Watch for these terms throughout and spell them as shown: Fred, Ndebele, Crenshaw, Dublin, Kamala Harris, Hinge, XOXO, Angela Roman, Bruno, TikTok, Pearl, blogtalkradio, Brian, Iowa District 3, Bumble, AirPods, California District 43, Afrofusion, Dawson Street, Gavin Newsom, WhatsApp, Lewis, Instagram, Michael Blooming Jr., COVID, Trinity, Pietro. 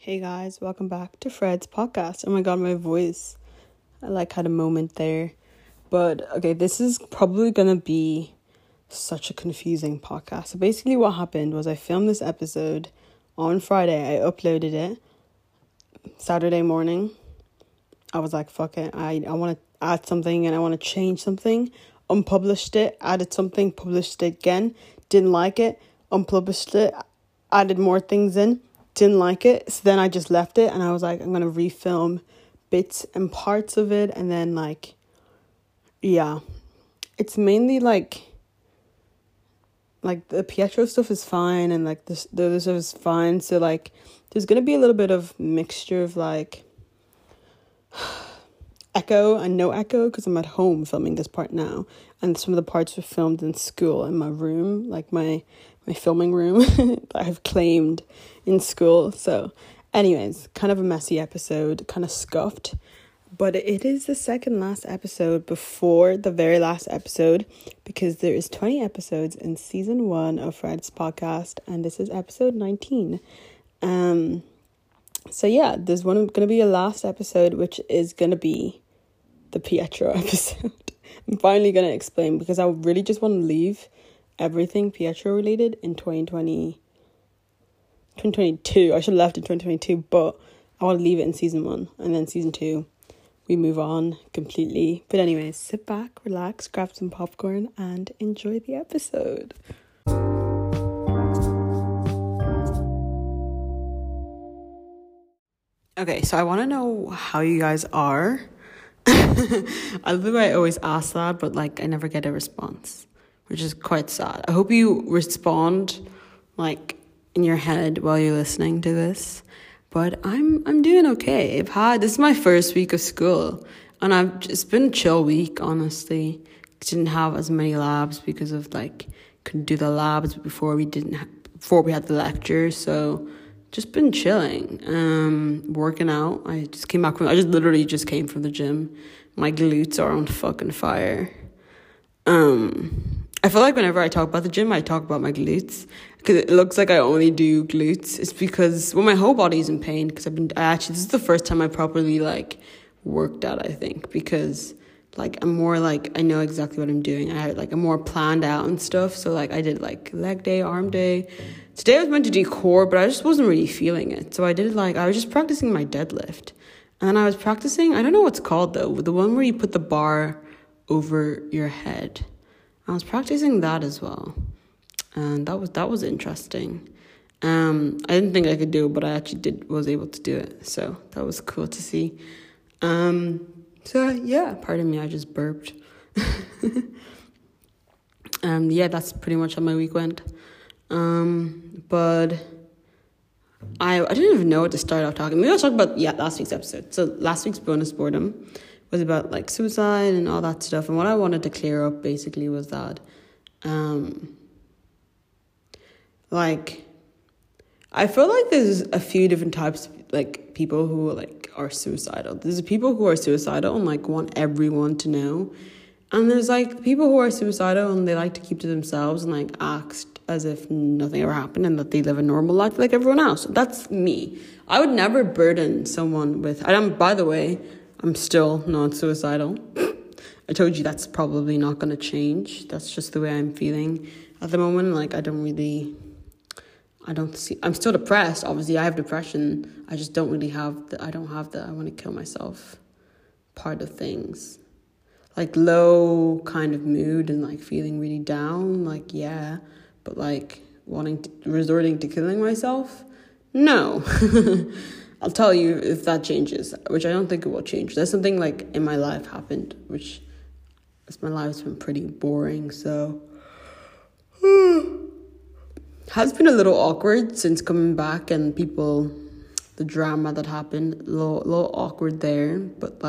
Hey guys, welcome back to Fred's podcast. Oh my god, my voice. I had a moment there. But okay, this is probably gonna be such a confusing podcast. So basically what happened was I filmed this episode on Friday. I uploaded it Saturday morning. I was like, fuck it. I want to add something and I want to change something. Unpublished it, added something, published it again. Didn't like it, unpublished it, added more things in. Didn't like it, so then I just left it, and I was like, I'm gonna refilm bits and parts of it, and then it's mainly the Pietro stuff is fine, and the other stuff is fine, so there's gonna be a little bit of mixture of echo and no echo, because I'm at home filming this part now, and some of the parts were filmed in school in my room, my filming room that I've claimed in school. So anyways, kind of a messy episode, kind of scuffed, but it is the second last episode before the very last episode, because there is 20 episodes in season 1 of Fred's podcast, and this is episode 19. So yeah, there's gonna be a last episode, which is gonna be the Pietro episode. I'm finally gonna explain, because I really just want to leave everything Pietro related in 2022. I should have left in 2022, but I want to leave it in season 1, and then season 2 we move on completely. But anyways, sit back, relax, grab some popcorn and enjoy the episode. Okay, so I want to know how you guys are. I love the way I always ask that, but I never get a response, which is quite sad. I hope you respond, in your head while you're listening to this. But I'm doing okay. This is my first week of school, and it's been a chill week, honestly. Didn't have as many labs because of, couldn't do the labs before we had the lecture, so just been chilling, working out. I just literally just came from the gym. My glutes are on fucking fire. I feel like whenever I talk about the gym, I talk about my glutes, because it looks like I only do glutes. It's because, my whole body is in pain, because this is the first time I properly, worked out, I think, because, I'm more, I know exactly what I'm doing. I'm more planned out and stuff, so, I did, leg day, arm day. Today I was meant to do core, but I just wasn't really feeling it, so I did, I was just practicing my deadlift, and I was practicing, I don't know what's called, though, the one where you put the bar over your head. I was practicing that as well, and that was interesting. I didn't think I could do it, but I actually was able to do it, so that was cool to see. So yeah, pardon me, I just burped. Yeah, that's pretty much how my week went. But I didn't even know what to start off talking. Maybe I'll talk about last week's episode. So last week's bonus boredom was about suicide and all that stuff, and what I wanted to clear up basically was that I feel there's a few different types of, people who are suicidal. There's people who are suicidal and want everyone to know, and there's people who are suicidal and they like to keep to themselves and act as if nothing ever happened and that they live a normal life like everyone else. That's me. I would never burden someone with, by the way, I'm still non-suicidal. I told you that's probably not going to change. That's just the way I'm feeling at the moment. I'm still depressed. Obviously, I have depression. I just don't really have the I want to kill myself part of things. Low kind of mood and feeling really down. Yeah. But resorting to killing myself? No. I'll tell you if that changes, which I don't think it will change. There's something in my life happened, which my life's been pretty boring, so has been a little awkward since coming back, and the drama that happened, a little awkward there, but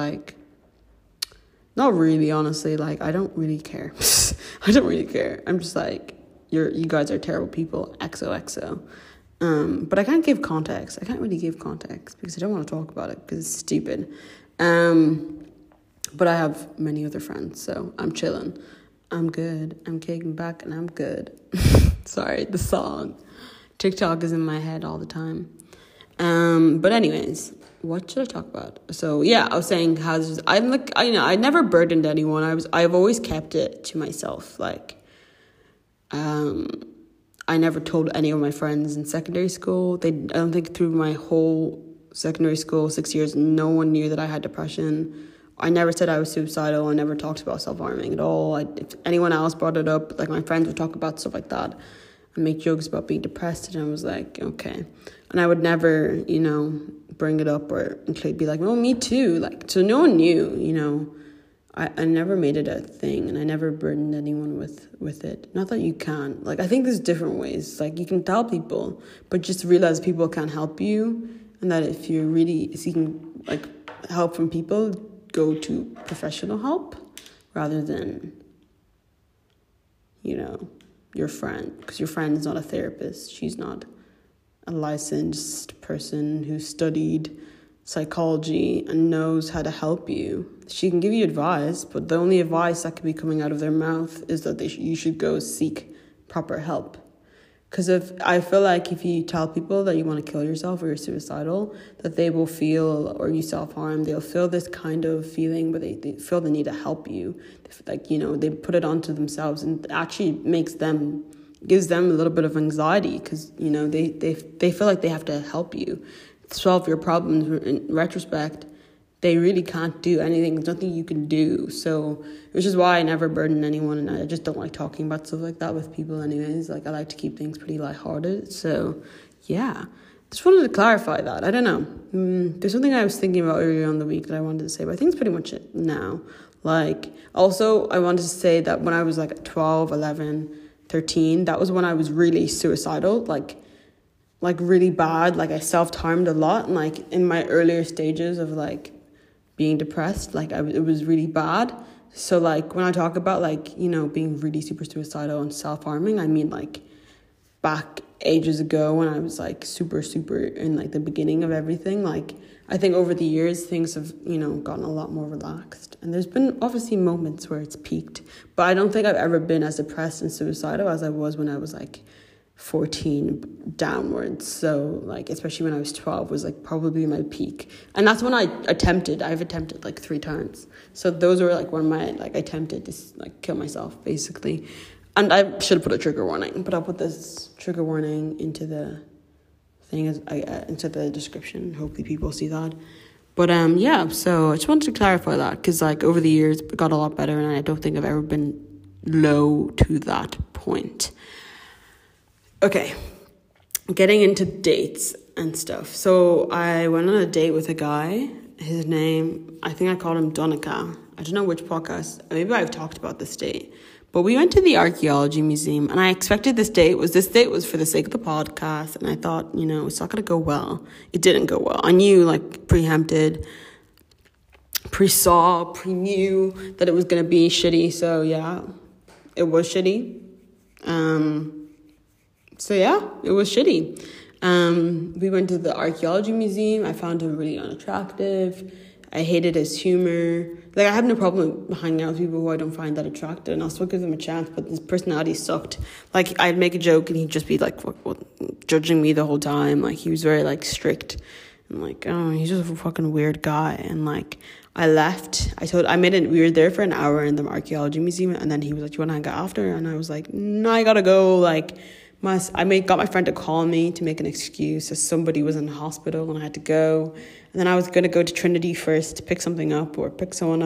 not really, honestly. I don't really care. I don't really care. I'm just you guys are terrible people, XOXO. But I can't give context. I can't really give context because I don't want to talk about it because it's stupid. But I have many other friends, so I'm chilling. I'm good. I'm kicking back and I'm good. Sorry, the song. TikTok is in my head all the time. But anyways, what should I talk about? So yeah, I was saying how this was, I'm like, I, you know, I never burdened anyone. I've always kept it to myself. Like, I never told any of my friends in secondary school. I don't think through my whole secondary school, 6 years, no one knew that I had depression. I never said I was suicidal. I never talked about self-harming at all. If anyone else brought it up, like my friends would talk about stuff like that and make jokes about being depressed. And I was like, okay. And I would never, you know, bring it up or include, be like, no, me too. Like, so no one knew, you know. I never made it a thing, and I never burdened anyone with it. Not that you can't. Like, I think there's different ways. Like, you can tell people, but just realize people can't help you, and that if you're really seeking, like, help from people, go to professional help rather than, you know, your friend. Because your friend is not a therapist. She's not a licensed person who studied psychology and knows how to help you. She can give you advice, but the only advice that could be coming out of their mouth is that you should go seek proper help. Because I feel like if you tell people that you want to kill yourself or you're suicidal, that they will feel, or you self-harm, they'll feel this kind of feeling where they feel the need to help you. Like, you know, they put it onto themselves, and actually gives them a little bit of anxiety because, you know, they feel like they have to help you solve your problems. In retrospect, they really can't do anything. There's nothing you can do. So, which is why I never burden anyone, and I just don't like talking about stuff like that with people anyways. Like, I like to keep things pretty lighthearted. So, yeah. Just wanted to clarify that. I don't know. There's something I was thinking about earlier on the week that I wanted to say, but I think it's pretty much it now. Like, also, I wanted to say that when I was, like, 12, 11, 13, that was when I was really suicidal. Like, really bad. Like, I self-harmed a lot. And, like, in my earlier stages of, like, being depressed, like, it was really bad. So, like, when I talk about, like, you know, being really super suicidal and self-harming, I mean, like, back ages ago when I was, like, super, super in, like, the beginning of everything. Like, I think over the years, things have, you know, gotten a lot more relaxed. And there's been, obviously, moments where it's peaked. But I don't think I've ever been as depressed and suicidal as I was when I was, like, 14 downwards. So, like, especially when I was 12 was, like, probably my peak. And that's when I've attempted like 3 times. So those were, like, when my, like, I attempted to, like, kill myself, basically. And I should put a trigger warning, but I'll put this trigger warning into the thing, as into the description. Hopefully people see that. But yeah, so I just wanted to clarify that, because, like, over the years it got a lot better, and I don't think I've ever been low to that point. Okay, getting into dates and stuff. So I went on a date with a guy. His name, I think I called him Donica. I don't know which podcast. Maybe I've talked about this date. But we went to the archaeology museum, and I expected this date was for the sake of the podcast. And I thought, you know, it's not going to go well. It didn't go well. I knew, like, preempted, pre-saw, pre-knew that it was going to be shitty. So, yeah, it was shitty. So, yeah, it was shitty. We went to the archaeology museum. I found him really unattractive. I hated his humor. Like, I have no problem hanging out with people who I don't find that attractive, and I'll still give them a chance, but his personality sucked. Like, I'd make a joke, and he'd just be, like, judging me the whole time. Like, he was very, like, strict. And, like, oh, he's just a fucking weird guy. And, like, I left. We were there for an hour in the archaeology museum, and then he was like, do you want to hang out after? And I was like, no, I gotta go, like... I got my friend to call me to make an excuse as somebody was in the hospital and I had to go. And then I was going to go to Trinity first to pick someone up. So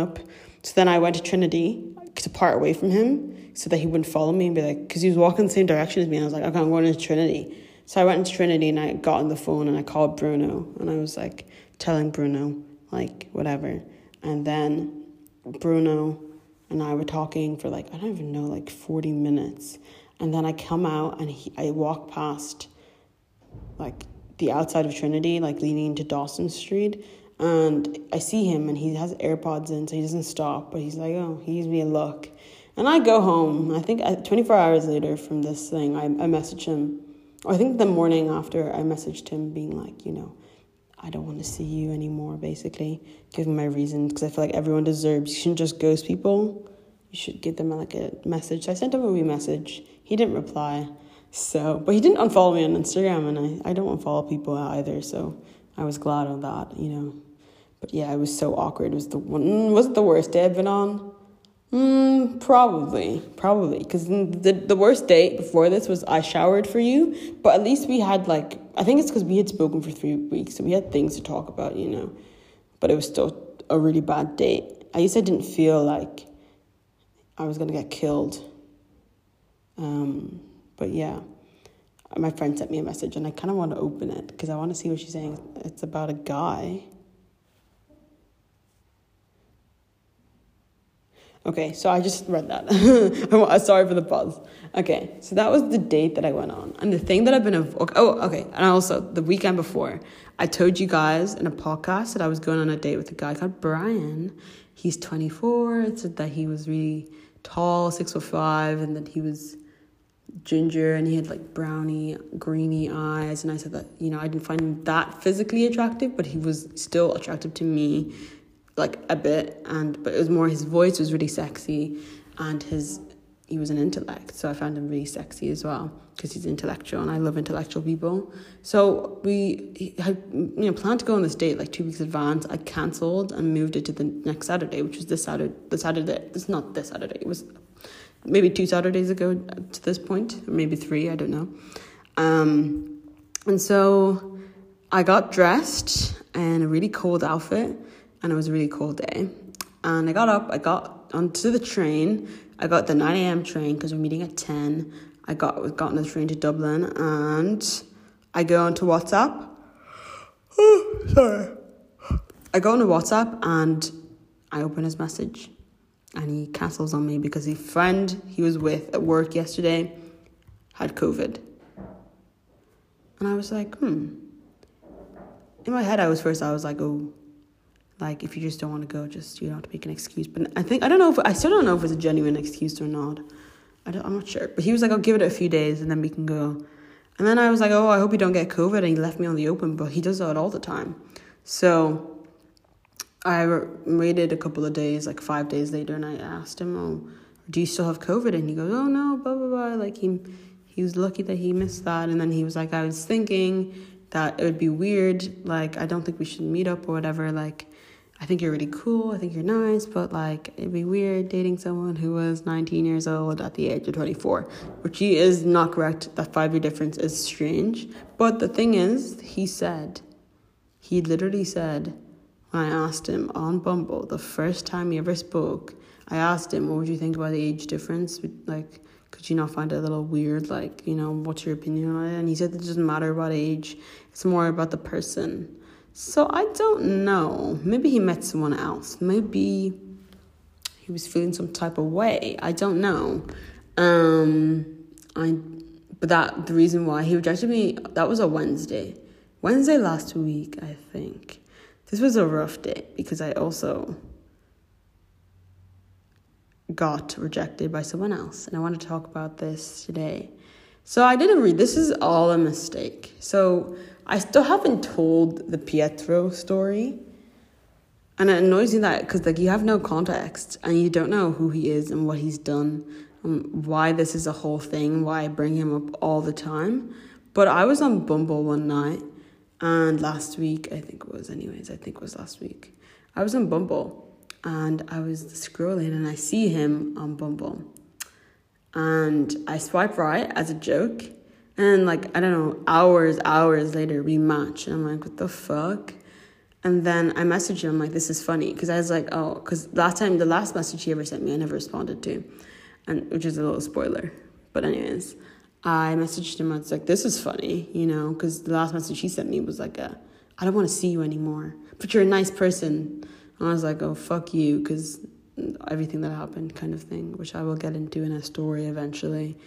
then I went to Trinity to part away from him so that he wouldn't follow me and be like, because he was walking the same direction as me. And I was like, okay, I'm going to Trinity. So I went into Trinity and I got on the phone and I called Bruno. And I was like telling Bruno, like, whatever. And then Bruno and I were talking for, like, I don't even know, like 40 minutes. And then I come out and I walk past, like, the outside of Trinity, like, leaning into Dawson Street. And I see him and he has AirPods in, so he doesn't stop. But he's like, oh, he gives me a look. And I go home. I think 24 hours later from this thing, I message him. Or I think the morning after, I messaged him being like, you know, I don't want to see you anymore, basically. Giving my reasons, because I feel like everyone deserves. You shouldn't just ghost people. You should give them, like, a message. So I sent him a wee message. He didn't reply. So, but he didn't unfollow me on Instagram, and I don't unfollow people either, so I was glad of that, you know. But yeah, it was so awkward. It was was it the worst day I've been on? Probably, because the worst date before this was I showered for you, but at least we had, like, I think it's because we had spoken for 3 weeks, so we had things to talk about, you know, but it was still a really bad date. At least I didn't feel like I was going to get killed, but yeah, my friend sent me a message, and I kind of want to open it, because I want to see what she's saying. It's about a guy. Okay, so I just read that. Sorry for the pause. Okay, so that was the date that I went on. And the thing that I've been... and also, the weekend before, I told you guys in a podcast that I was going on a date with a guy called Brian. He's 24. It said that he was really tall, 6'5", and that he was ginger, and he had, like, browny, greeny eyes. And I said that, you know, I didn't find him that physically attractive, but he was still attractive to me, like, a bit, but it was more his voice was really sexy, and he was an intellect, so I found him really sexy as well, because he's intellectual, and I love intellectual people. So we had, you know, planned to go on this date, like, 2 weeks advance. I cancelled and moved it to the next Saturday, which was it was maybe 2 Saturdays ago to this point, or maybe 3, I don't know. And so I got dressed in a really cold outfit, and it was a really cold day. And I got up, I got onto the train. I got the 9 a.m. train, because we're meeting at 10. I got on the train to Dublin, and I go onto WhatsApp. I go onto WhatsApp, and I open his message. And he cancels on me because his friend he was with at work yesterday had COVID. And I was like, In my head, I was like, oh, like, if you just don't want to go, just, you don't have to make an excuse. But I still don't know if it's a genuine excuse or not. I'm not sure. But he was like, I'll give it a few days and then we can go. And then I was like, oh, I hope you don't get COVID. And he left me on the open, but he does that all the time. So I waited a couple of days, like 5 days later, and I asked him, oh, do you still have COVID? And he goes, oh, no, blah, blah, blah. Like, he was lucky that he missed that. And then he was like, I was thinking that it would be weird. Like, I don't think we should meet up or whatever. Like, I think you're really cool, I think you're nice, but, like, it'd be weird dating someone who was 19 years old at the age of 24, which he is not correct. That 5-year difference is strange. But the thing is, he literally said, when I asked him on Bumble, the first time he ever spoke, I asked him, what would you think about the age difference? Like, could you not find it a little weird? Like, you know, what's your opinion on it? And he said, it doesn't matter about age, it's more about the person. So I don't know. Maybe he met someone else. Maybe he was feeling some type of way. I don't know. The reason why he rejected me, that was a Wednesday. Wednesday last week, I think. This was a rough day because I also got rejected by someone else. And I want to talk about this today. So I didn't read. This is all a mistake. So I still haven't told the Pietro story. And it annoys me that, because, like, you have no context and you don't know who he is and what he's done and why this is a whole thing, why I bring him up all the time. But I was on Bumble one night, and last week, I think it was last week. I was on Bumble, and I was scrolling, and I see him on Bumble. And I swipe right as a joke. And, like, I don't know, hours later, we match. And I'm like, what the fuck? And then I message him. I'm like, this is funny. Because I was like, oh, because the last message he ever sent me, I never responded to. And which is a little spoiler. But anyways, I messaged him. I was like, this is funny, you know. Because the last message he sent me was like, I don't want to see you anymore. But you're a nice person. And I was like, oh, fuck you. Because everything that happened kind of thing. Which I will get into in a story eventually.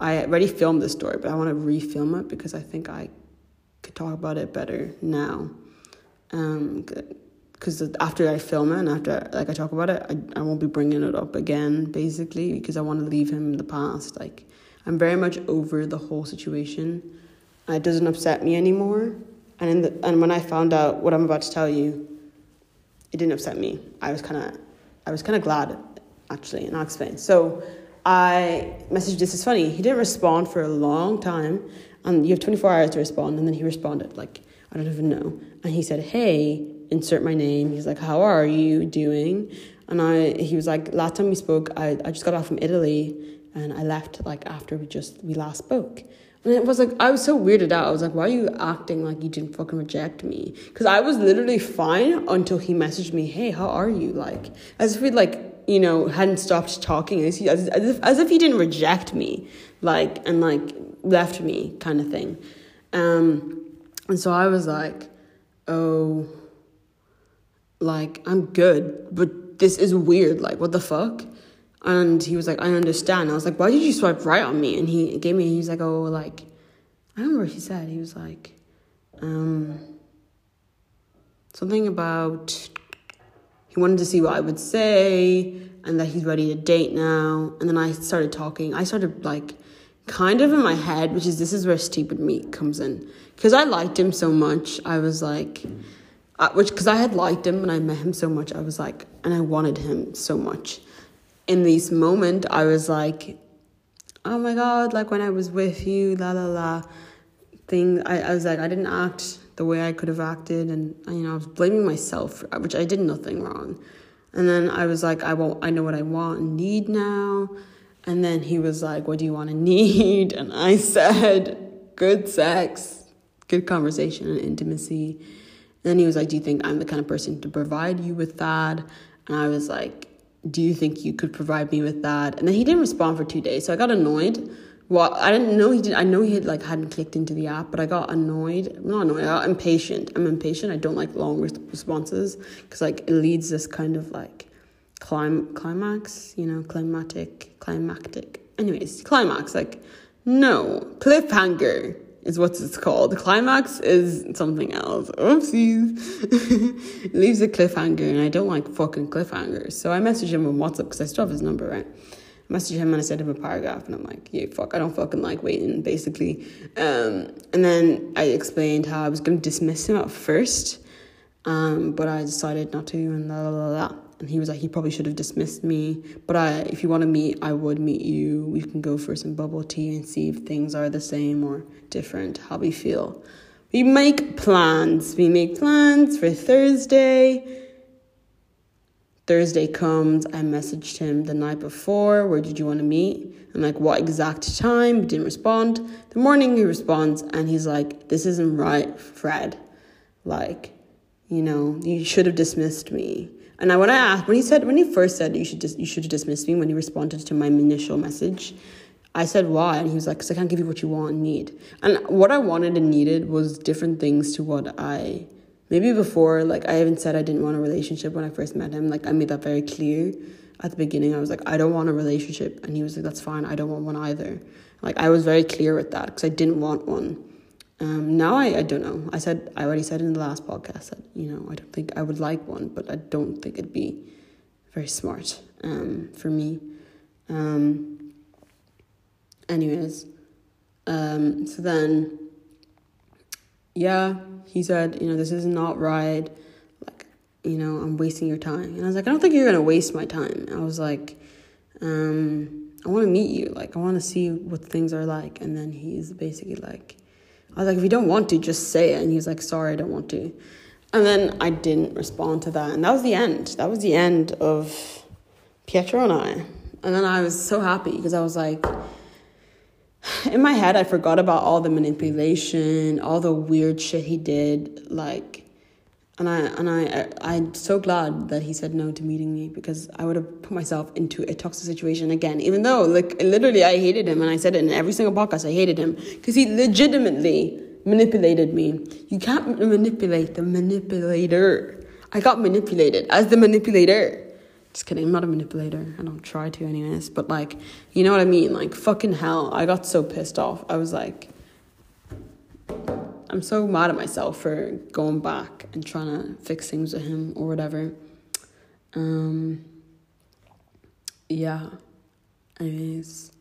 I already filmed this story, but I want to refilm it because I think I could talk about it better now. Because after I film it and after, like, I talk about it, I won't be bringing it up again, basically, because I want to leave him in the past. Like, I'm very much over the whole situation. It doesn't upset me anymore. And when I found out what I'm about to tell you, it didn't upset me. I was kind of glad, actually, and I'll explain. So I messaged, this is funny. He didn't respond for a long time. And you have 24 hours to respond. And then he responded, like, I don't even know. And he said, hey, insert my name. He's like, how are you doing? And he was like, last time we spoke, I just got off from Italy. And I left, like, after we last spoke. And it was like, I was so weirded out. I was like, why are you acting like you didn't fucking reject me? Because I was literally fine until he messaged me, hey, how are you? Like, as if we, like, you know, hadn't stopped talking. As if he didn't reject me, like, and, like, left me kind of thing. And so I was like, oh, like, I'm good, but this is weird. Like, what the fuck? And he was like, I understand. I was like, why did you swipe right on me? And he was like, oh, like, I don't remember what he said. He was like, something about, he wanted to see what I would say and that he's ready to date now. And then I started talking. I started, like, kind of in my head, this is where stupid me comes in. Because I liked him so much. I was like, because I had liked him and I met him so much. I was like, and I wanted him so much. In this moment, I was like, oh my God, like when I was with you, la, la, la, thing. I was like, I didn't act the way I could have acted. And, you know, I was blaming myself, which I did nothing wrong. And then I was like, I know what I want and need now. And then he was like, what do you want and need? And I said, good sex, good conversation and intimacy. And then he was like, do you think I'm the kind of person to provide you with that? And I was like, do you think you could provide me with that? And then he didn't respond for 2 days, so I got annoyed. Well, I didn't know he did. I know he had, like, hadn't clicked into the app, but I got annoyed. I'm not annoyed. I got impatient. I'm impatient. I don't like long responses because, like, it leads this kind of, like, climax, you know, climactic. Anyways, climax, like, no, cliffhanger is what it's called. Climax is something else. Oopsies. It leaves a cliffhanger, and I don't like fucking cliffhangers. So I messaged him on WhatsApp because I still have his number, right? I messaged him and I sent him a paragraph, and I'm like, yeah, fuck, I don't fucking like waiting, basically. And then I explained how I was going to dismiss him at first, but I decided not to, and la, la, la, la. And he was like, he probably should have dismissed me. But if you want to meet, I would meet you. We can go for some bubble tea and see if things are the same or different, how we feel. We make plans. We make plans for Thursday. Thursday comes. I messaged him the night before. Where did you want to meet? I'm like, what exact time? He didn't respond. The morning he responds and he's like, this isn't right, Fred. Like, you know, you should have dismissed me. And when he first said you should have dismissed me when he responded to my initial message, I said why, and he was like, because I can't give you what you want and need. And what I wanted and needed was different things to what I maybe before. Like, I even said I didn't want a relationship when I first met him. Like, I made that very clear at the beginning. I was like, I don't want a relationship, and he was like, that's fine, I don't want one either. Like, I was very clear with that because I didn't want one. Now I don't know. I already said in the last podcast that, you know, I don't think I would like one, but I don't think it'd be very smart for me. So then, yeah, he said, you know, this is not right. Like, you know, I'm wasting your time. And I was like, I don't think you're gonna waste my time. I was like, I want to meet you. Like, I want to see what things are like. And then he's basically like, I was like, if you don't want to, just say it. And he was like, sorry, I don't want to. And then I didn't respond to that. And that was the end. That was the end of Pietro and I. And then I was so happy because I was like, in my head, I forgot about all the manipulation, all the weird shit he did. Like, I'm so glad that he said no to meeting me because I would have put myself into a toxic situation again. Even though, like, literally I hated him, and I said it in every single podcast, I hated him because he legitimately manipulated me. You can't manipulate the manipulator. I got manipulated as the manipulator. Just kidding, I'm not a manipulator. I don't try to anyways. But, like, you know what I mean? Like, fucking hell. I got so pissed off. I was like, I'm so mad at myself for going back and trying to fix things with him or whatever. Yeah. Anyways,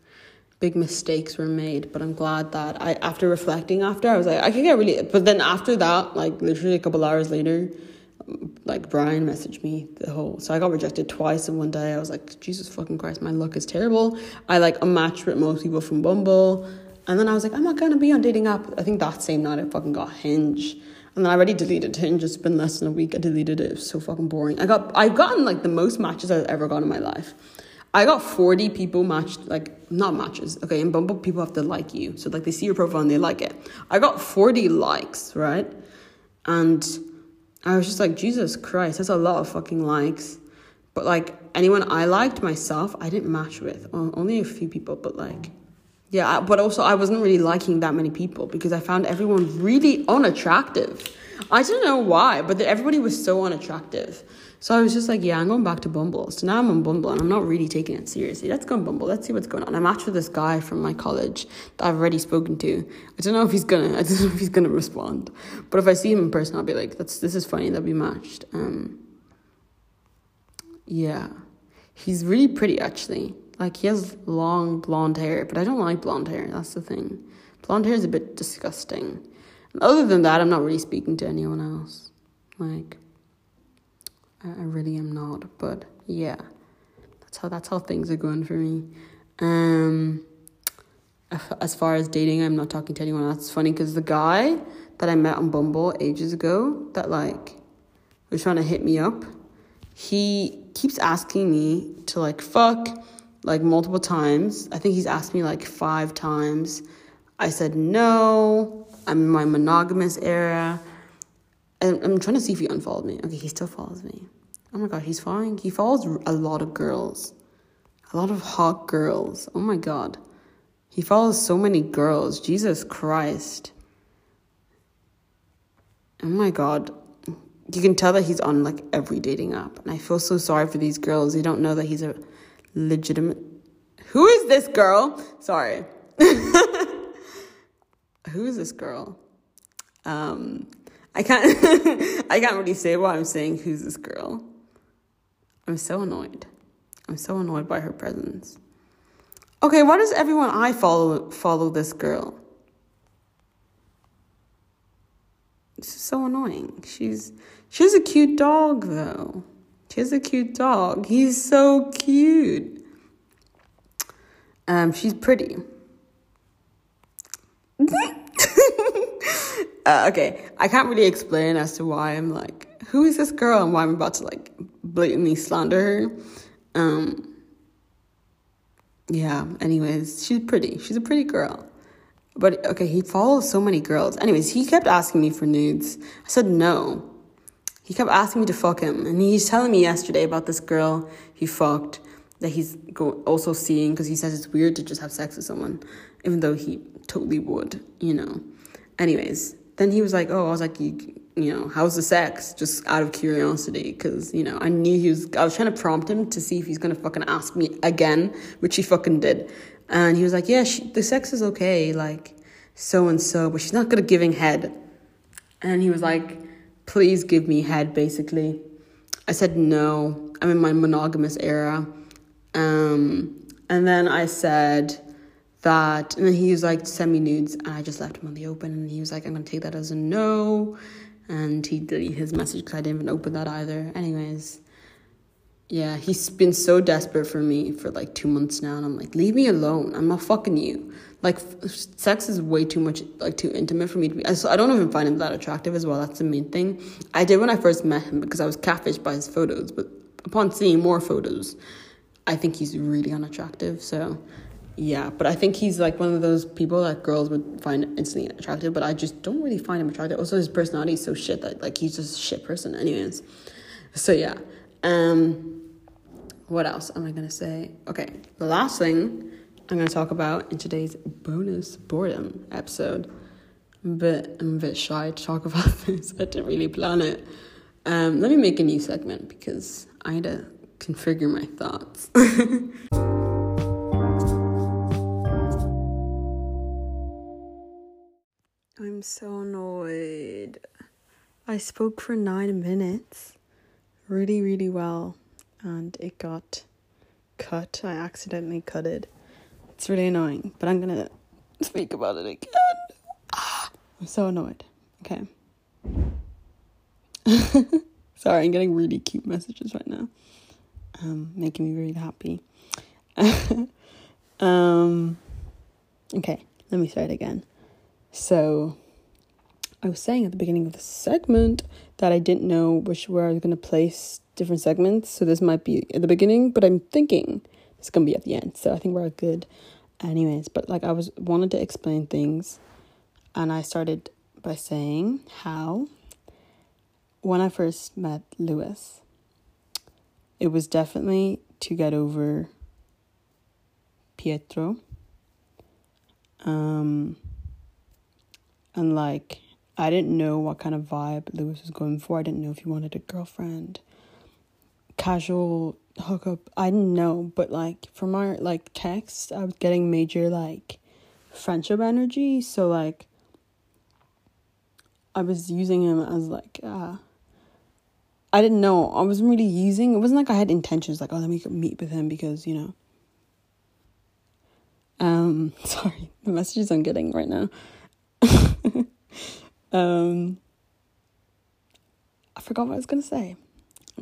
big mistakes were made. But I'm glad that after reflecting, I was like, I could get really... But then after that, like, literally a couple hours later... like Brian messaged me the whole, so I got rejected twice in one day. I was like, Jesus fucking Christ, my luck is terrible. I like unmatched with most people from Bumble, and then I was like, I'm not gonna be on dating app. I think that same night I fucking got Hinge, and then I already deleted Hinge. It's been less than a week. I deleted it. It was so fucking boring. I've gotten like the most matches I've ever gotten in my life. I got 40 people matched, like, not matches. Okay, in Bumble, people have to like you. So, like, they see your profile and they like it. I got 40 likes, right? And I was just like, Jesus Christ, that's a lot of fucking likes. But, like, anyone I liked myself, I didn't match with. Only a few people, but, like... yeah, but also I wasn't really liking that many people because I found everyone really unattractive. I don't know why, but everybody was so unattractive. So I was just like, yeah, I'm going back to Bumble. So now I'm on Bumble and I'm not really taking it seriously. Let's go on Bumble. Let's see what's going on. I matched with this guy from my college that I've already spoken to. I don't know if he's gonna respond. But if I see him in person, I'll be like, this is funny that we matched. Yeah, he's really pretty actually. Like, he has long blonde hair, but I don't like blonde hair. That's the thing. Blonde hair is a bit disgusting. And other than that, I'm not really speaking to anyone else. Like, I really am not. But, yeah. That's how things are going for me. As far as dating, I'm not talking to anyone else. It's funny because the guy that I met on Bumble ages ago that, like, was trying to hit me up, he keeps asking me to, like, fuck... like, multiple times. I think he's asked me, like, 5 times. I said no. I'm in my monogamous era. And I'm trying to see if he unfollowed me. Okay, he still follows me. Oh, my God, he's following. He follows a lot of girls. A lot of hot girls. Oh, my God. He follows so many girls. Jesus Christ. Oh, my God. You can tell that he's on, like, every dating app. And I feel so sorry for these girls. They don't know that he's a... legitimate. Who is this girl? Sorry. Who is this girl? I can't. I can't really say what I'm saying. Who's this girl? I'm so annoyed. I'm so annoyed by her presence. Okay, why does everyone I follow this girl? This is so annoying. She's a cute dog though. She has a cute dog. He's so cute. She's pretty. Okay, I can't really explain as to why I'm like, who is this girl and why I'm about to like blatantly slander her. Yeah, anyways, she's pretty. She's a pretty girl. But okay, he follows so many girls. Anyways, he kept asking me for nudes. I said no. He kept asking me to fuck him. And he's telling me yesterday about this girl he fucked that he's also seeing because he says it's weird to just have sex with someone, even though he totally would, you know. Anyways, then he was like, oh, I was like, you know, how's the sex? Just out of curiosity because, you know, I knew I was trying to prompt him to see if he's going to fucking ask me again, which he fucking did. And he was like, yeah, the sex is okay, like so-and-so, but she's not good at giving head. And he was like... please give me head, basically. I said no. I'm in my monogamous era. And then I said that... and then he was like, send me nudes. And I just left him on the open. And he was like, I'm going to take that as a no. And he deleted his message because I didn't even open that either. Anyways, yeah, he's been so desperate for me for like 2 months now. And I'm like, leave me alone. I'm not fucking you. Like, sex is way too much, like, too intimate for me to be... I don't even find him that attractive as well. That's the main thing. I did when I first met him because I was catfished by his photos. But upon seeing more photos, I think he's really unattractive. So, yeah. But I think he's, like, one of those people that girls would find instantly attractive. But I just don't really find him attractive. Also, his personality is so shit that, like, he's just a shit person anyways. So, yeah. What else am I going to say? Okay. The last thing... I'm going to talk about in today's bonus boredom episode. But I'm a bit shy to talk about this. I didn't really plan it. Let me make a new segment because I had to configure my thoughts. I'm so annoyed. I spoke for 9 minutes really, really well. And it got cut. I accidentally cut it. It's really annoying, but I'm gonna speak about it again. I'm so annoyed. Okay. Sorry, I'm getting really cute messages right now. Making me really happy. Okay, let me say it again. So, I was saying at the beginning of the segment that I didn't know where I was going to place different segments. So this might be at the beginning, but I'm thinking it's going to be at the end. So I think we're good anyways. But like I wanted to explain things, and I started by saying how when I first met Lewis, it was definitely to get over Pietro. And like, I didn't know what kind of vibe Lewis was going for. I didn't know if he wanted a girlfriend, casual hookup. I didn't know. But like, from our like text, I was getting major like friendship energy. So like, I was using him as like, I didn't know. I wasn't really using. It wasn't like I had intentions like, oh, let me meet with him because, you know. Sorry, the messages I'm getting right now. I forgot what I was going to say.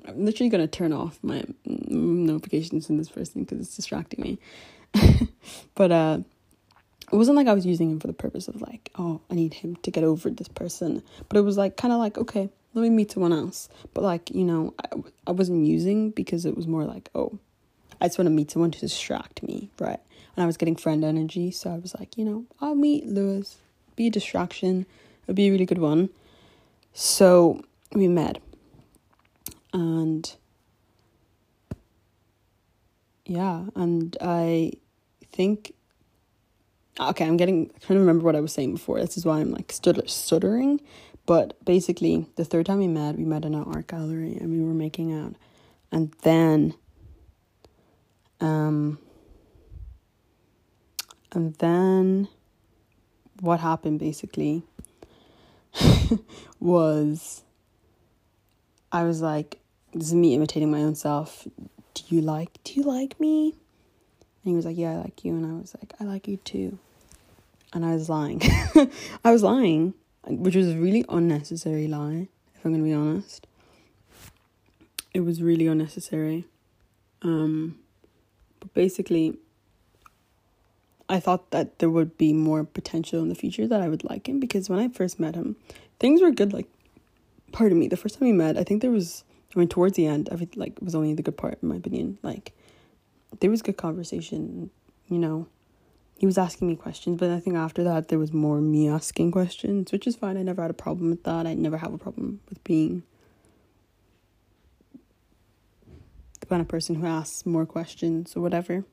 I'm literally going to turn off my notifications in this first thing because it's distracting me. But it wasn't like I was using him for the purpose of like, oh, I need him to get over this person. But it was like kind of like, okay, let me meet someone else. But like, you know, I wasn't using because it was more like, oh, I just want to meet someone to distract me, right? And I was getting friend energy. So I was like, you know, I'll meet Lewis. Be a distraction. It'll be a really good one. So we met. And yeah, and I think, okay, I'm trying to remember what I was saying before. This is why I'm like stuttering. But basically, the third time we met in an art gallery and we were making out. And then, what happened basically was I was like, this is me imitating my own self. Do you like me? And he was like, yeah, I like you. And I was like, I like you too. And I was lying. Which was a really unnecessary lie, if I'm going to be honest. It was really unnecessary. But basically, I thought that there would be more potential in the future that I would like him, because when I first met him, things were good. Like, pardon me, the first time we met, I think towards the end, it was only the good part, in my opinion. Like, there was good conversation, you know. He was asking me questions, but I think after that, there was more me asking questions, which is fine. I never had a problem with that. I never have a problem with being the kind of person who asks more questions or whatever.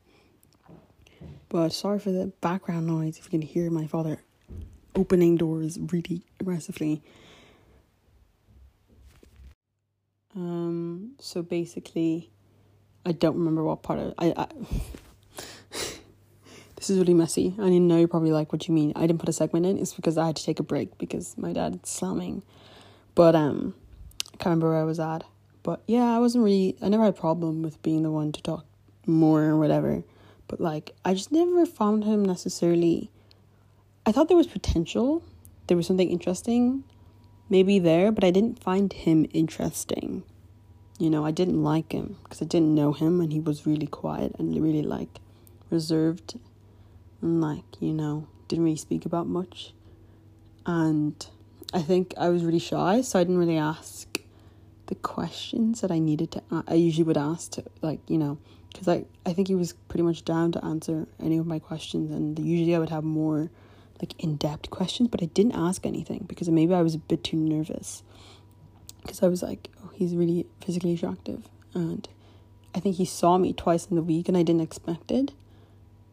But sorry for the background noise if you can hear my father opening doors really aggressively. So basically, I don't remember what part of I this is really messy. I didn't know. You're probably like, what do you mean? I didn't put a segment in. It's because I had to take a break because my dad's slamming. But I can't remember where I was at. But yeah, I never had a problem with being the one to talk more or whatever. But, like, I just never found him necessarily. I thought there was potential. There was something interesting maybe there, but I didn't find him interesting. You know, I didn't like him because I didn't know him, and he was really quiet and really, like, reserved and, like, you know, didn't really speak about much. And I think I was really shy, so I didn't really ask the questions that I needed to I usually would ask to, like, you know, because I think he was pretty much down to answer any of my questions, and usually I would have more like in-depth questions, but I didn't ask anything because maybe I was a bit too nervous, because I was like, oh, he's really physically attractive, and I think he saw me twice in the week and I didn't expect it,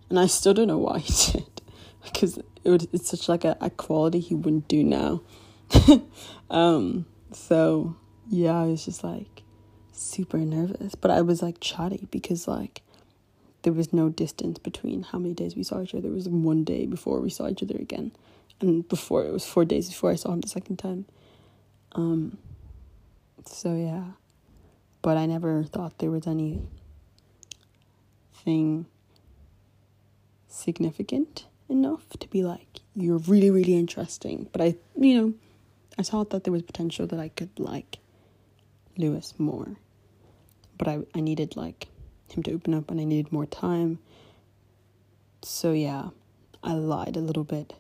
and I still don't know why he did, because it's such like a quality he wouldn't do now. So yeah, I was just like super nervous, but I was like chatty because like there was no distance between how many days we saw each other. There was one day before we saw each other again, and before it was 4 days before I saw him the second time. So yeah, but I never thought there was anything significant enough to be like, you're really really interesting. But I thought that there was potential that I could like Lewis more. But I needed, like, him to open up, and I needed more time. So, yeah, I lied a little bit.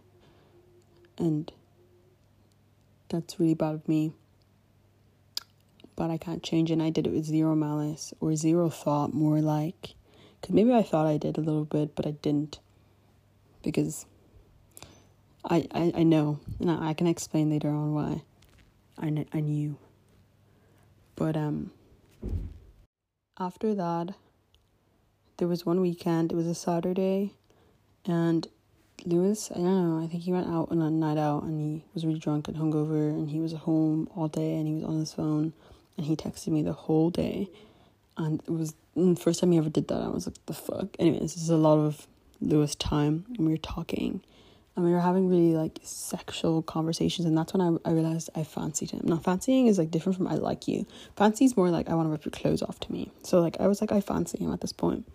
And that's really bad of me. But I can't change it, and I did it with zero malice or zero thought, more like... Because maybe I thought I did a little bit, but I didn't. Because I know, and I can explain later on why I knew. But after that, there was one weekend, it was a Saturday, and Lewis, I don't know, I think he went out on a night out, and he was really drunk and hungover, and he was home all day, and he was on his phone, and he texted me the whole day, and it was the first time he ever did that. I was like, the fuck? Anyways, this is a lot of Lewis time, and we were talking, and we were having really, like, sexual conversations, and that's when I realized I fancied him. Now, fancying is, like, different from I like you. Fancy is more like, I want to rip your clothes off to me. So, like, I was like, I fancy him at this point.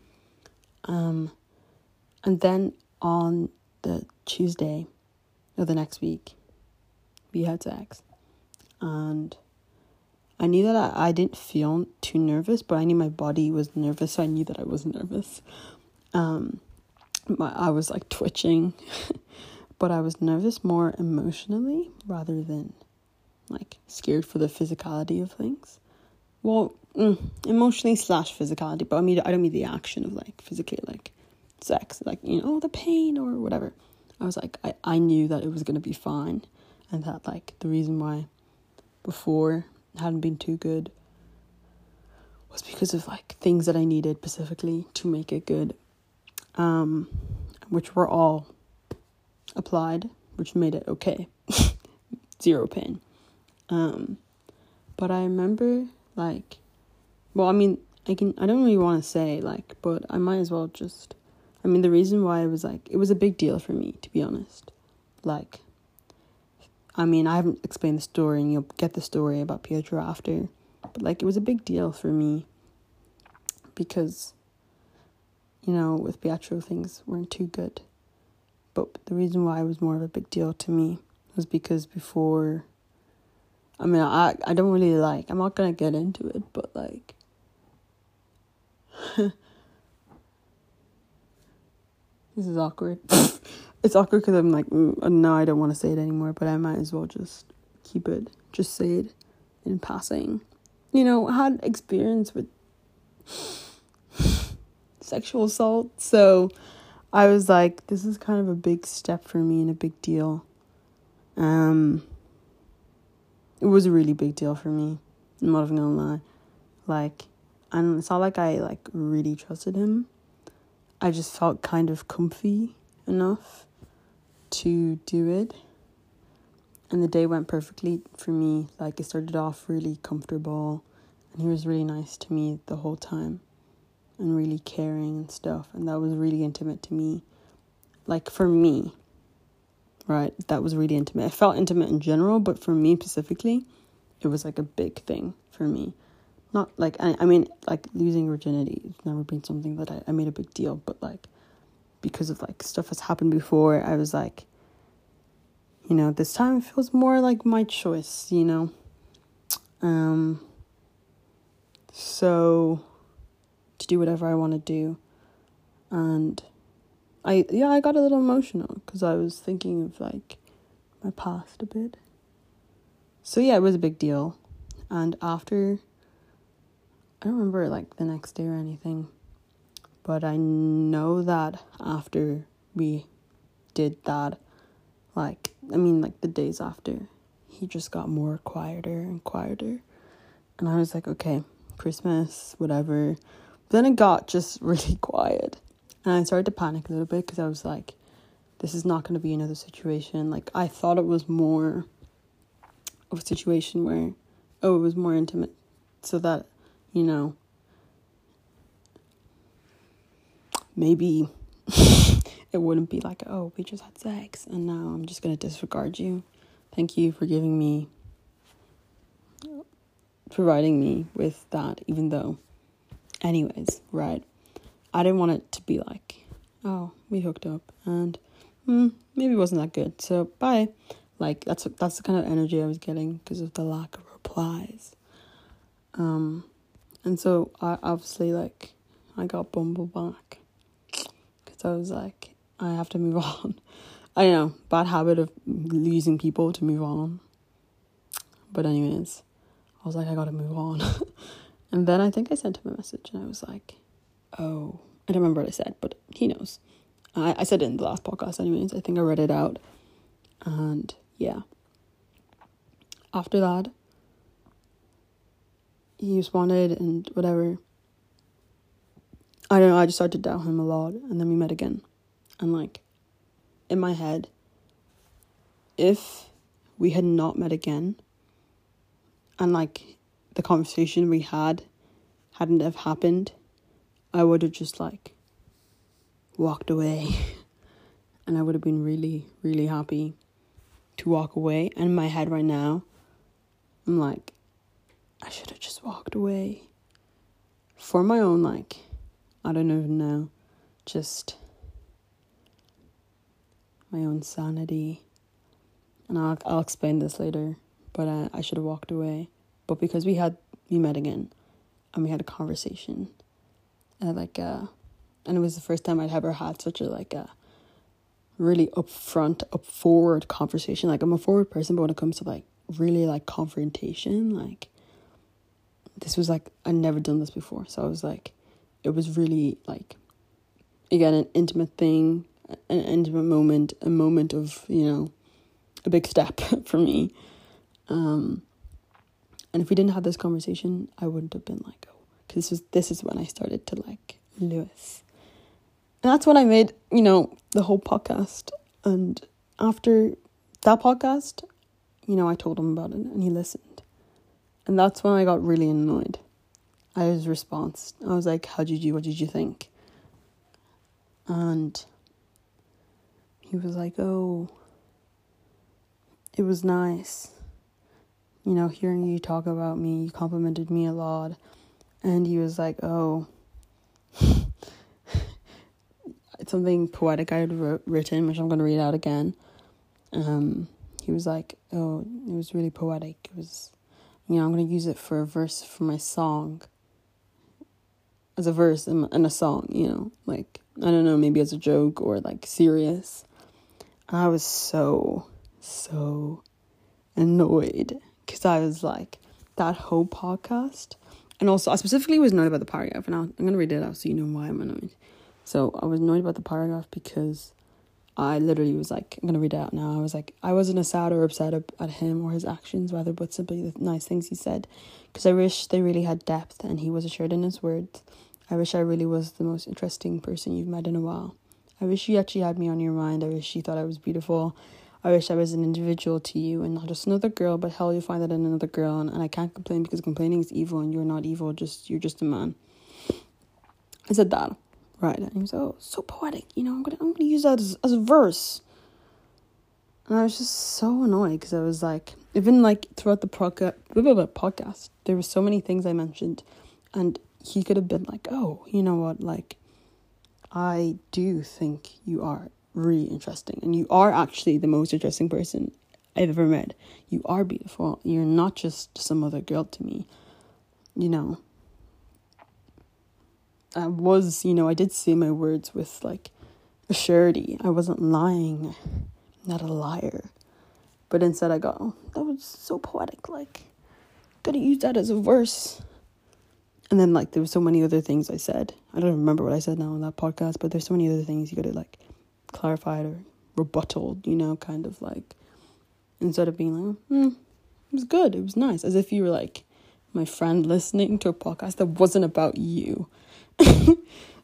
And then on the Tuesday of the next week, we had sex. And I knew that I didn't feel too nervous, but I knew my body was nervous, so I knew that I was nervous. I was, like, twitching, but I was nervous more emotionally rather than, like, scared for the physicality of things. Well, emotionally / physicality, but I don't mean the action of, like, physically, like, sex, like, you know, the pain or whatever. I was like, I knew that it was going to be fine, and that, like, the reason why before it hadn't been too good was because of, like, things that I needed specifically to make it good. Which were all applied, which made it okay. Zero pain. But I remember, like, well, I mean, I don't really want to say, like, but I might as well just, I mean, the reason why I was, like, it was a big deal for me, to be honest. Like, I mean, I haven't explained the story, and you'll get the story about Pietro after, but, like, it was a big deal for me because, you know, with Pietro, things weren't too good. But the reason why it was more of a big deal to me was because before... I mean, I don't really like... I'm not going to get into it, but, like... This is awkward. It's awkward because I'm like, no, I don't want to say it anymore, but I might as well just keep it. Just say it in passing. You know, I had experience with... sexual assault, so I was like, this is kind of a big step for me and a big deal. It was a really big deal for me, I'm not even gonna lie. Like, and it's not like I, like, really trusted him. I just felt kind of comfy enough to do it, and the day went perfectly for me. Like, it started off really comfortable, and he was really nice to me the whole time, and really caring and stuff, and that was really intimate to me. Like, for me, right, that was really intimate. I felt intimate in general, but for me specifically, it was, like, a big thing for me. Not, like, I mean, like, losing virginity, it's never been something that I made a big deal, but, like, because of, like, stuff that's happened before, I was like, you know, this time it feels more like my choice, you know? So... to do whatever I want to do, and I got a little emotional because I was thinking of, like, my past a bit. So yeah, it was a big deal. And after, I don't remember, like, the next day or anything, but I know that after we did that, like, I mean, like, the days after, he just got more quieter and quieter, and I was like, okay, Christmas, whatever. Then it got just really quiet, and I started to panic a little bit because I was like, this is not going to be another situation. Like, I thought it was more of a situation where, oh, it was more intimate, so that, you know, maybe it wouldn't be like, oh, we just had sex and now I'm just going to disregard you. Thank you for providing me with that, even though... Anyways, right, I didn't want it to be like, oh, we hooked up, and maybe it wasn't that good, so bye. Like, that's the kind of energy I was getting because of the lack of replies. And so I obviously, like, I got Bumble back because I was like, I have to move on. I know, bad habit of losing people to move on. But anyways, I was like, I gotta move on. And then I think I sent him a message and I was like, oh, I don't remember what I said, but he knows. I said it in the last podcast anyways. I think I read it out. And yeah. After that, he responded and whatever. I don't know, I just started to doubt him a lot. And then we met again. And like, in my head, if we had not met again, and like the conversation we had hadn't have happened, I would have just like walked away. And I would have been really, really happy to walk away. And in my head right now, I'm like, I should have just walked away for my own, like, I don't even know, just my own sanity. And I'll explain this later. But I should have walked away. But because we met again. And we had a conversation. And it was the first time I'd ever had such a, like, a really upfront, forward conversation. Like, I'm a forward person, but when it comes to, like, really, like, confrontation, like, this was, like, I'd never done this before. So I was, like, it was really, like, again, an intimate thing. An intimate moment. A moment of, you know, a big step for me. And if we didn't have this conversation, I wouldn't have been like, oh, because this is when I started to like Lewis, and that's when I made, you know, the whole podcast. And after that podcast, you know, I told him about it and he listened, and that's when I got really annoyed at his response. I was like, how'd you do? What did you think? And he was like, oh, it was nice. You know, hearing you talk about me, you complimented me a lot. And he was like, oh, it's something poetic I had written, which I'm going to read out again. He was like, oh, it was really poetic. It was, you know, I'm going to use it for a verse for my song. As a verse in a song, you know, like, I don't know, maybe as a joke or like serious. I was so annoyed because I was like, that whole podcast. And also I specifically was annoyed about the paragraph, and I'm going to read it out so you know why I'm annoyed. So I was annoyed about the paragraph because I literally was like, I'm going to read it out now. I was like, I wasn't sad or upset at him or his actions rather, but simply the nice things he said, because I wish they really had depth and he was assured in his words. I wish I really was the most interesting person you've met in a while. I wish you actually had me on your mind. I wish you thought I was beautiful. I wish I was an individual to you and not just another girl, but hell, you'll find that in another girl. And I can't complain because complaining is evil and you're not evil, you're just a man. I said that, right? And he was, oh, so poetic, you know, I'm gonna use that as a verse. And I was just so annoyed because I was like, even like throughout the podcast, there were so many things I mentioned, and he could have been like, oh, you know what, like, I do think you are really interesting, and you are actually the most interesting person I've ever met. You are beautiful. You're not just some other girl to me. You know, I was, you know, I did say my words with like a surety. I wasn't lying. I'm not a liar. But instead I got, oh, that was so poetic, like, gotta use that as a verse. And then, like, there were so many other things I said. I don't remember what I said now on that podcast, but there's so many other things you gotta like clarified or rebutted, you know, kind of like, instead of being like, it was good, it was nice, as if you were like my friend listening to a podcast that wasn't about you.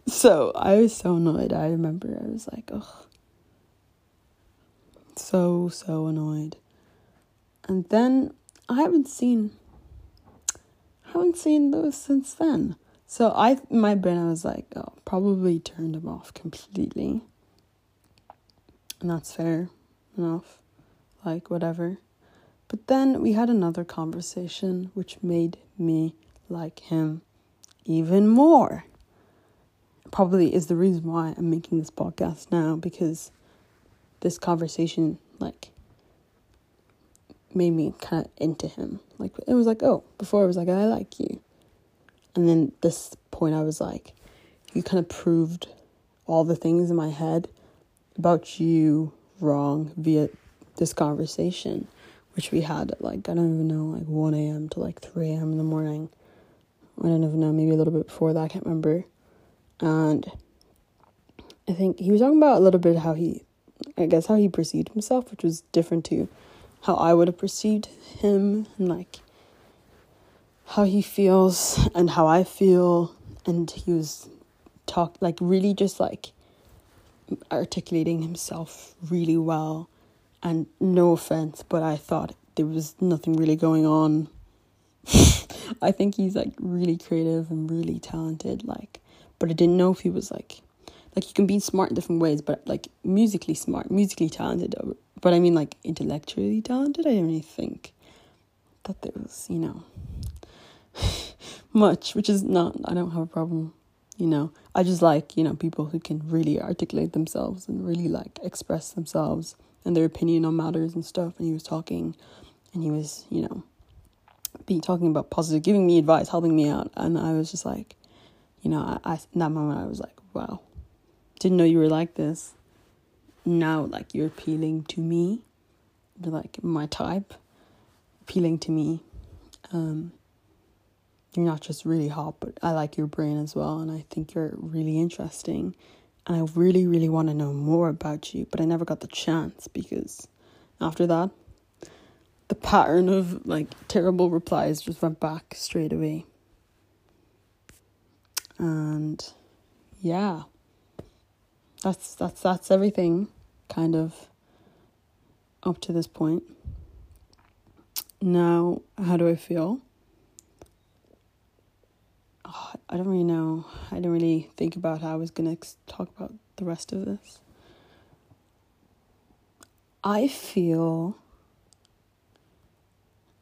So I was so annoyed. I remember I was like, oh, so annoyed. And then I haven't seen Lewis since then. So in my brain I was like, oh, probably turned him off completely. And that's fair enough, like, whatever. But then we had another conversation which made me like him even more. Probably is the reason why I'm making this podcast now, because this conversation, like, made me kind of into him. Like, it was like, oh, before I was like, I like you. And then this point I was like, you kind of proved all the things in my head about you wrong via this conversation, which we had at, like, I don't even know, like 1 a.m. to like 3 a.m. in the morning. I don't even know, maybe a little bit before that, I can't remember. And I think he was talking about a little bit how he, I guess, how he perceived himself, which was different to how I would have perceived him, and like how he feels and how I feel. And he was like really just like articulating himself really well. And no offense, but I thought there was nothing really going on. I think he's like really creative and really talented, like, but I didn't know if he was like you can be smart in different ways, but like musically smart, musically talented, but I mean like intellectually talented. I didn't really think that there was, you know, much, which is not, I don't have a problem, you know. I just like, you know, people who can really articulate themselves and really like express themselves and their opinion on matters and stuff. And he was talking, and he was, you know, be talking about positive, giving me advice, helping me out. And I was just like, you know, I in that moment I was like, wow, didn't know you were like this. Now, like, you're appealing to me, you're like my type, appealing to me. You're not just really hot, but I like your brain as well, and I think you're really interesting, and I really, really want to know more about you. But I never got the chance, because after that, the pattern of, like, terrible replies just went back straight away. And, yeah. That's everything, kind of, up to this point. Now, how do I feel? Oh, I don't really know. I didn't really think about how I was going to talk about the rest of this. I feel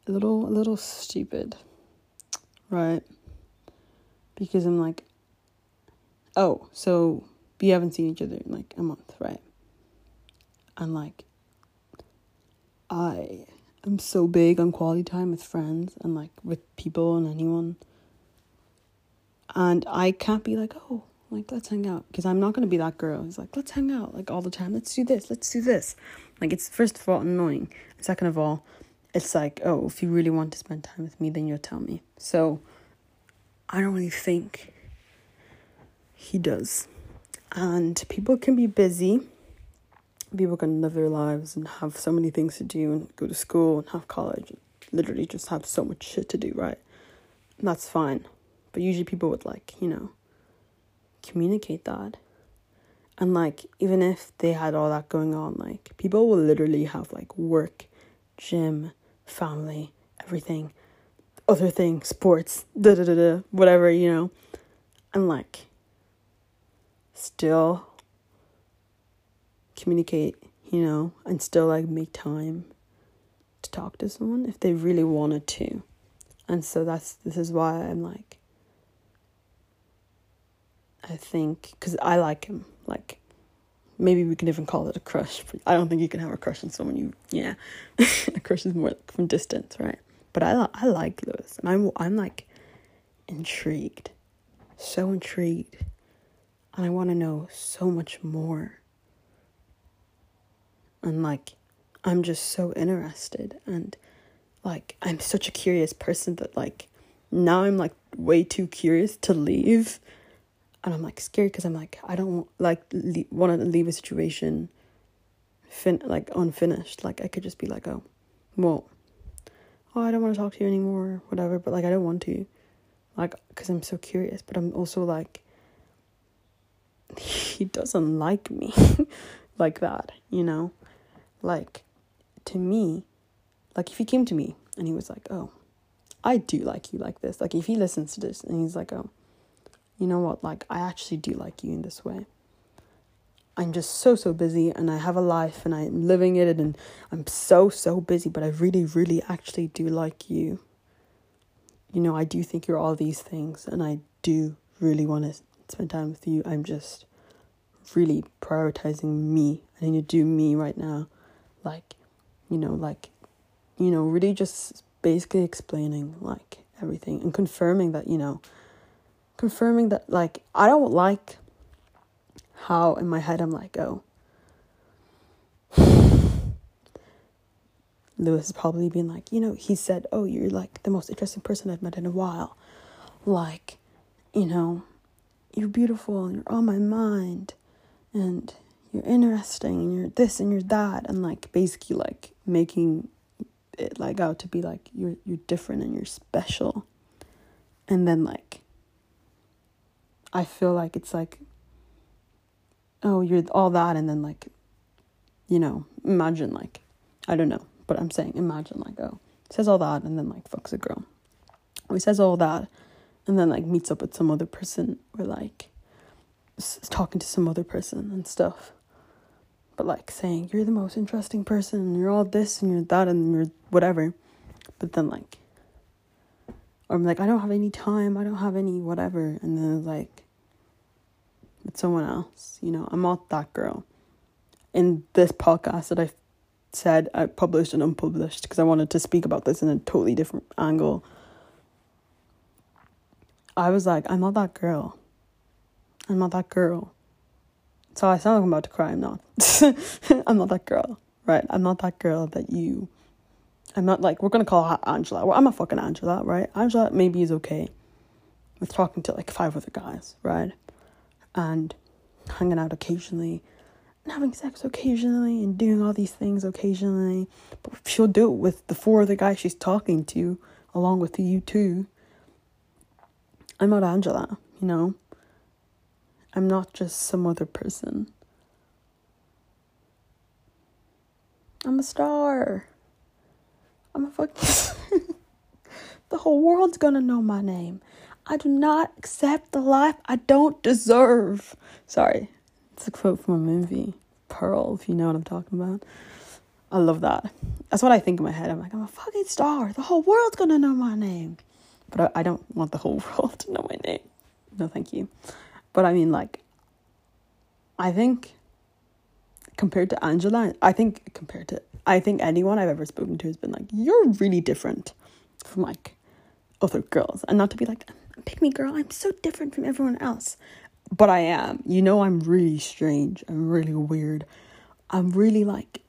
a little stupid, right? Because I'm like, oh, so we haven't seen each other in like a month, right? And like, I am so big on quality time with friends and like with people and anyone. And I can't be like, oh, like, let's hang out, because I'm not going to be that girl who's like, let's hang out like all the time. Let's do this. Let's do this. Like, it's first of all annoying. Second of all, it's like, oh, if you really want to spend time with me, then you'll tell me. So I don't really think he does. And people can be busy. People can live their lives and have so many things to do and go to school and have college. Literally just have so much shit to do, right? And that's fine. But usually people would, like, you know, communicate that. And, like, even if they had all that going on, like, people will literally have, like, work, gym, family, everything, other thing, sports, whatever, you know. And, like, still communicate, you know, and still, like, make time to talk to someone if they really wanted to. And so this is why I'm, like, I think, because I like him, like, maybe we can even call it a crush. I don't think you can have a crush on someone a crush is more like from distance, right? But I like Lewis, and I'm like intrigued, so intrigued, and I want to know so much more. And like, I'm just so interested, and like, I'm such a curious person that like, now I'm like way too curious to leave. And I'm, like, scared because I'm, like, I don't, like, want to leave a situation, unfinished. Like, I could just be, like, oh, I don't want to talk to you anymore, or whatever. But, like, I don't want to. Like, because I'm so curious. But I'm also, like, he doesn't like me like that, you know? Like, to me, like, if he came to me and he was, like, oh, I do like you like this. Like, if he listens to this and he's, like, oh, you know what, like, I actually do like you in this way. I'm just so busy, and I have a life, and I'm living it, and I'm so busy, but I really, really actually do like you. You know, I do think you're all these things, and I do really want to spend time with you. I'm just really prioritizing me. I need to do me right now. Like, you know, like, you know, really just basically explaining, like, everything and confirming that, you know, like, I don't like how in my head I'm like, oh, Lewis has probably been like, you know, he said, oh, you're like the most interesting person I've met in a while. Like, you know, you're beautiful and you're on my mind and you're interesting and you're this and you're that. And like basically like making it like out to be like you're different and you're special. And then like I feel like it's like, oh, you're all that. And then like, you know, imagine like, I don't know. But I'm saying, imagine, like, oh, says all that and then, like, fucks a girl. Or he says all that and then, like, meets up with some other person or, like, is talking to some other person and stuff. But, like, saying, you're the most interesting person and you're all this and you're that and you're whatever. But then, like, or I'm like, I don't have any time. I don't have any whatever. And then, like, with someone else, you know, I'm not that girl. In this podcast that I've said, I published and unpublished because I wanted to speak about this in a totally different angle. I was like, I'm not that girl. I'm not that girl. So I sound like I'm about to cry. I'm not. I'm not that girl, right? I'm not that girl that you... I'm not like... We're going to call her Angela. Well, I'm a fucking Angela, right? Angela maybe is okay with talking to like 5 other guys, right? And hanging out occasionally, having sex occasionally and doing all these things occasionally, but she'll do it with the 4 other guys she's talking to along with you too. I'm not Angela, you know. I'm not just some other person. I'm a star. I'm a fucking the whole world's gonna know my name. I do not accept the life I don't deserve. Sorry. It's a quote from a movie, Pearl, if you know what I'm talking about. I love that. That's what I think in my head. I'm like, I'm a fucking star. The whole world's going to know my name. But I don't want the whole world to know my name. No, thank you. But I mean, like, I think compared to Angela, I think anyone I've ever spoken to has been like, you're really different from, like, other girls. And not to be like, pick me, girl. I'm so different from everyone else. But I am. You know, I'm really strange. I'm really weird. I'm really, like,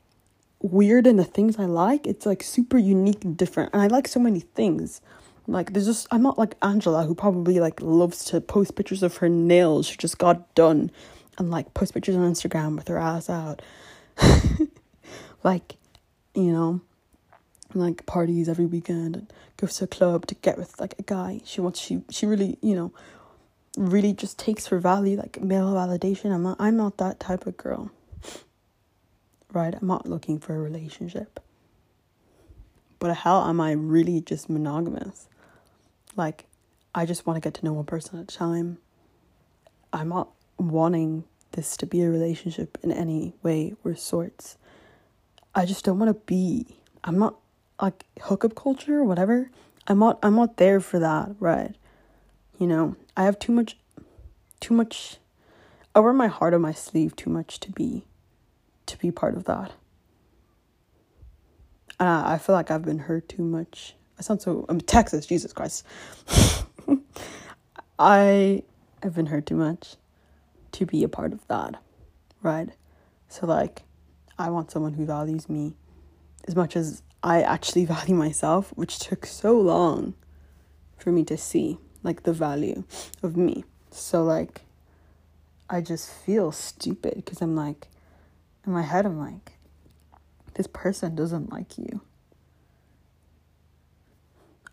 weird in the things I like. It's, like, super unique and different. And I like so many things. Like, there's just... I'm not, like, Angela, who probably, like, loves to post pictures of her nails she just got done. And, like, post pictures on Instagram with her ass out. Like, you know, like, parties every weekend. And goes to a club to get with, like, a guy. She really, you know... really just takes for value, like, male validation. I'm not that type of girl, right? I'm not looking for a relationship. But how am I really just monogamous? Like, I just want to get to know one person at a time. I'm not wanting this to be a relationship in any way or sorts. I just don't want to be... I'm not, like, hookup culture or whatever. I'm not there for that, right? You know, I have too much, I wear my heart on my sleeve too much to be part of that. And I feel like I've been hurt too much. I sound so, I'm Texas, Jesus Christ. I have been hurt too much to be a part of that, right? So, like, I want someone who values me as much as I actually value myself, which took so long for me to see. Like, the value of me. So, like, I just feel stupid because I'm like, in my head, I'm like, this person doesn't like you.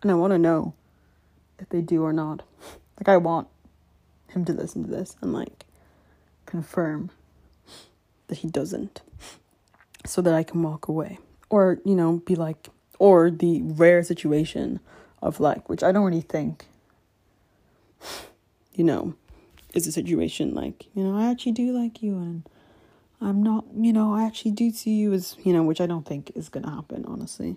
And I want to know if they do or not. Like, I want him to listen to this and, like, confirm that he doesn't so that I can walk away. Or, you know, be like, or the rare situation of, like, which I don't really think, you know, is a situation like, you know, I actually do like you and I'm not, you know, I actually do see you as, you know, which I don't think is going to happen, honestly.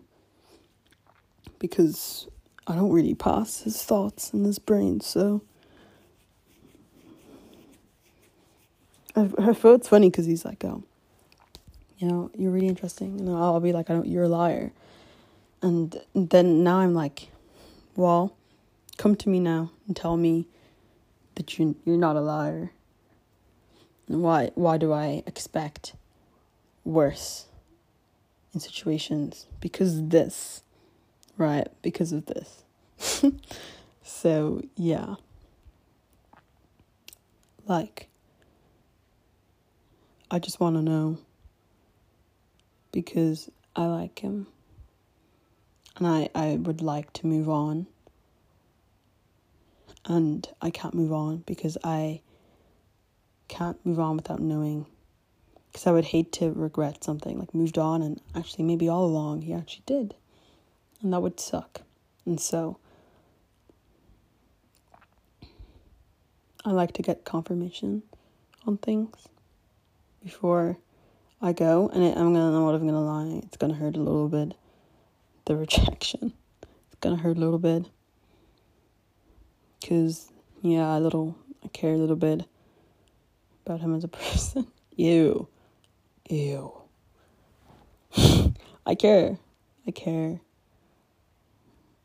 Because I don't really pass his thoughts and his brain, so. I feel it's funny because he's like, oh, you know, you're really interesting. And I'll be like, I don't, you're a liar. And then now I'm like, well, come to me now and tell me that you're not a liar. Why do I expect worse in situations? Because of this, right? Because of this. So, yeah. Like, I just want to know because I like him and I would like to move on, and I can't move on because I can't move on without knowing, because I would hate to regret something, like moved on and actually maybe all along he actually did, and that would suck. And so I like to get confirmation on things before I go, and I'm gonna know what I'm gonna lie. It's gonna hurt a little bit, the rejection. It's gonna hurt a little bit, cause yeah, I care a little bit about him as a person. Ew. I care,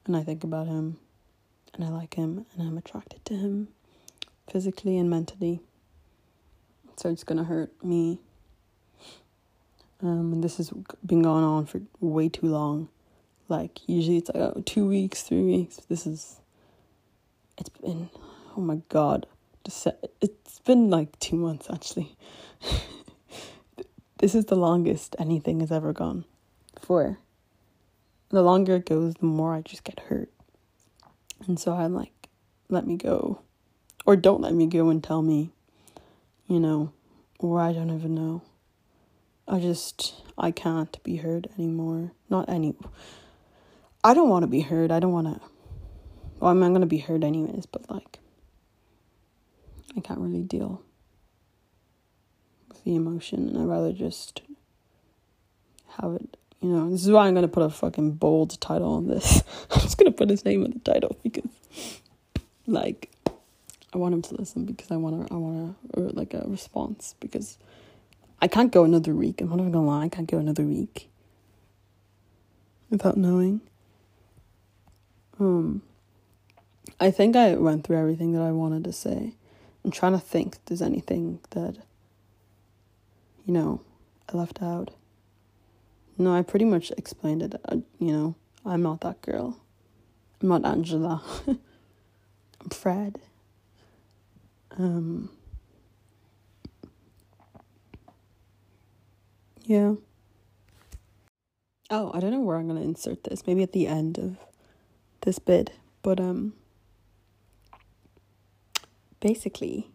and I think about him, and I like him, and I'm attracted to him, physically and mentally. So it's gonna hurt me. And this has been going on for way too long. Like, usually it's like 2 weeks, 3 weeks. It's been, oh my God. It's been like 2 months, actually. This is the longest anything has ever gone for. The longer it goes, the more I just get hurt. And so I'm like, let me go. Or don't let me go and tell me, you know, or I don't even know. I can't be hurt anymore. I don't want to be hurt. Well, I'm not going to be hurt anyways, but like, I can't really deal with the emotion, and I'd rather just have it, you know. This is why I'm going to put a fucking bold title on this. I'm just going to put his name on the title because, like, I want him to listen, because I want a response, because I can't go another week. I'm not even gonna lie, I can't go another week without knowing. I think I went through everything that I wanted to say. I'm trying to think if there's anything that, you know, I left out. No, I pretty much explained it. You know, I'm not that girl. I'm not Angela. I'm Fred. Yeah. Oh, I don't know where I'm going to insert this. Maybe at the end of this bit. But, basically,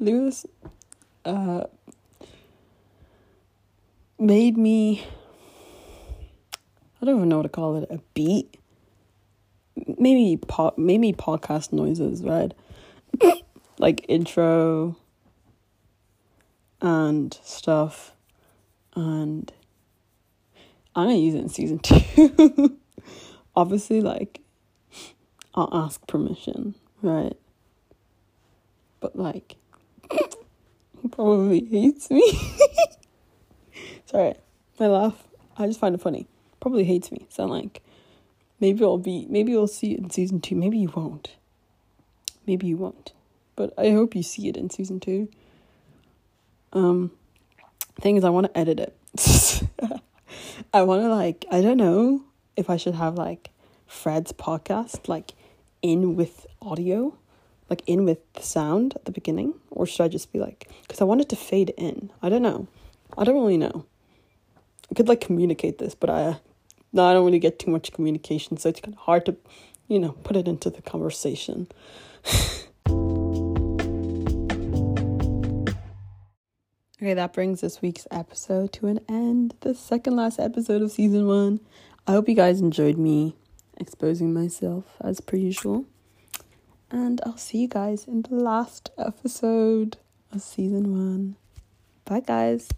Lewis, made me, I don't even know what to call it, a beat. Maybe podcast noises, right? Like intro and stuff, and I'm gonna use it in season 2. Obviously, like, I'll ask permission, right? But like, he probably hates me. Sorry, my laugh, I just find it funny. Probably hates me, so I'm like, maybe we'll see it in season 2. Maybe you won't. But I hope you see it in season 2. Thing is, I want to edit it. I want to, like, I don't know if I should have, like, Fred's podcast, like, in with audio, like, in with the sound at the beginning, or should I just be, like, because I want it to fade in. I don't know. I don't really know. I could, like, communicate this, but I don't really get too much communication, so it's kind of hard to, you know, put it into the conversation. Okay, that brings this week's episode to an end. The second last episode of season 1. I hope you guys enjoyed me exposing myself as per usual. And I'll see you guys in the last episode of season 1. Bye, guys.